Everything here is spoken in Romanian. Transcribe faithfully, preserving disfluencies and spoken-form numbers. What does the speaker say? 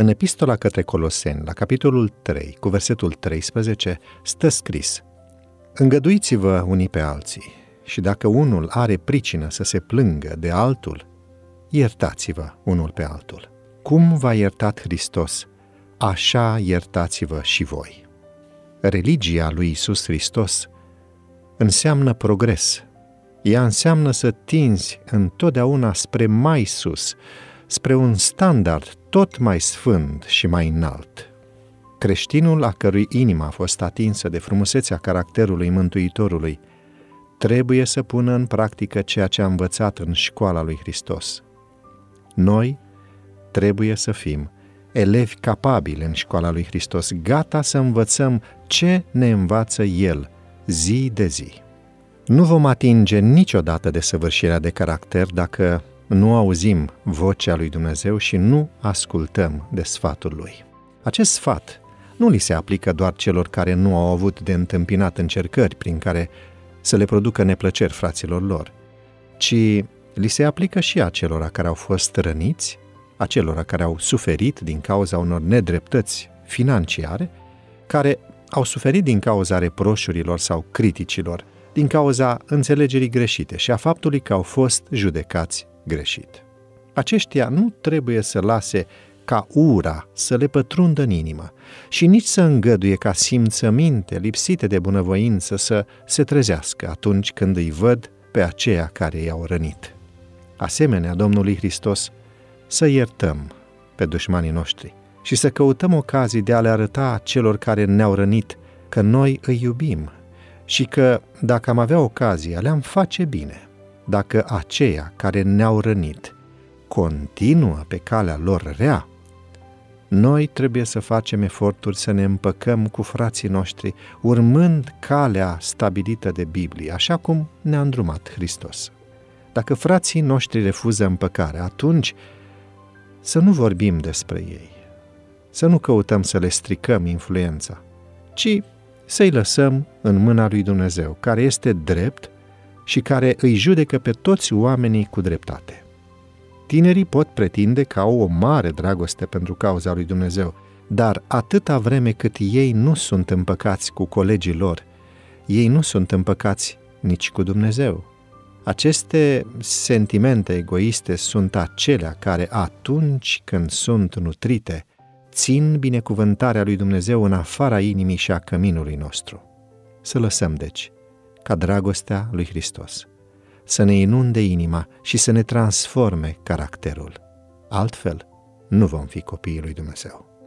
În epistola către Coloseni, la capitolul trei, cu versetul treisprezece, stă scris: Îngăduiți-vă unii pe alții și dacă unul are pricină să se plângă de altul, iertați-vă unul pe altul. Cum v-a iertat Hristos, așa iertați-vă și voi. Religia lui Iisus Hristos înseamnă progres. Ea înseamnă să tinzi întotdeauna spre mai sus, spre un standard tot mai sfânt și mai înalt. Creștinul a cărui inima a fost atinsă de frumusețea caracterului Mântuitorului trebuie să pună în practică ceea ce a învățat în școala lui Hristos. Noi trebuie să fim elevi capabili în școala lui Hristos, gata să învățăm ce ne învață El zi de zi. Nu vom atinge niciodată desăvârșirea de caracter dacă nu auzim vocea lui Dumnezeu și nu ascultăm de sfatul Lui. Acest sfat nu li se aplică doar celor care nu au avut de întâmpinat încercări prin care să le producă neplăceri fraților lor, ci li se aplică și acelora care au fost răniți, acelora care au suferit din cauza unor nedreptăți financiare, care au suferit din cauza reproșurilor sau criticilor, din cauza înțelegerii greșite și a faptului că au fost judecați greșit. Aceștia nu trebuie să lase ca ura să le pătrundă în inimă și nici să îngăduie ca simțăminte lipsite de bunăvoință să se trezească atunci când îi văd pe aceia care i-au rănit. Asemenea, Domnului Hristos, să iertăm pe dușmanii noștri și să căutăm ocazii de a le arăta celor care ne-au rănit că noi îi iubim și că, dacă am avea ocazia, le-am face bine. Dacă aceia care ne-au rănit continuă pe calea lor rea, noi trebuie să facem eforturi să ne împăcăm cu frații noștri, urmând calea stabilită de Biblie, așa cum ne-a îndrumat Hristos. Dacă frații noștri refuză împăcarea, atunci să nu vorbim despre ei, să nu căutăm să le stricăm influența, ci să-i lăsăm în mâna lui Dumnezeu, care este drept și care îi judecă pe toți oamenii cu dreptate. Tinerii pot pretinde că au o mare dragoste pentru cauza lui Dumnezeu, dar atâta vreme cât ei nu sunt împăcați cu colegii lor, ei nu sunt împăcați nici cu Dumnezeu. Aceste sentimente egoiste sunt acelea care, atunci când sunt nutrite, țin binecuvântarea lui Dumnezeu în afara inimii și a căminului nostru. Să lăsăm, deci, ca dragostea lui Hristos să ne inunde inima și să ne transforme caracterul. Altfel, nu vom fi copiii lui Dumnezeu.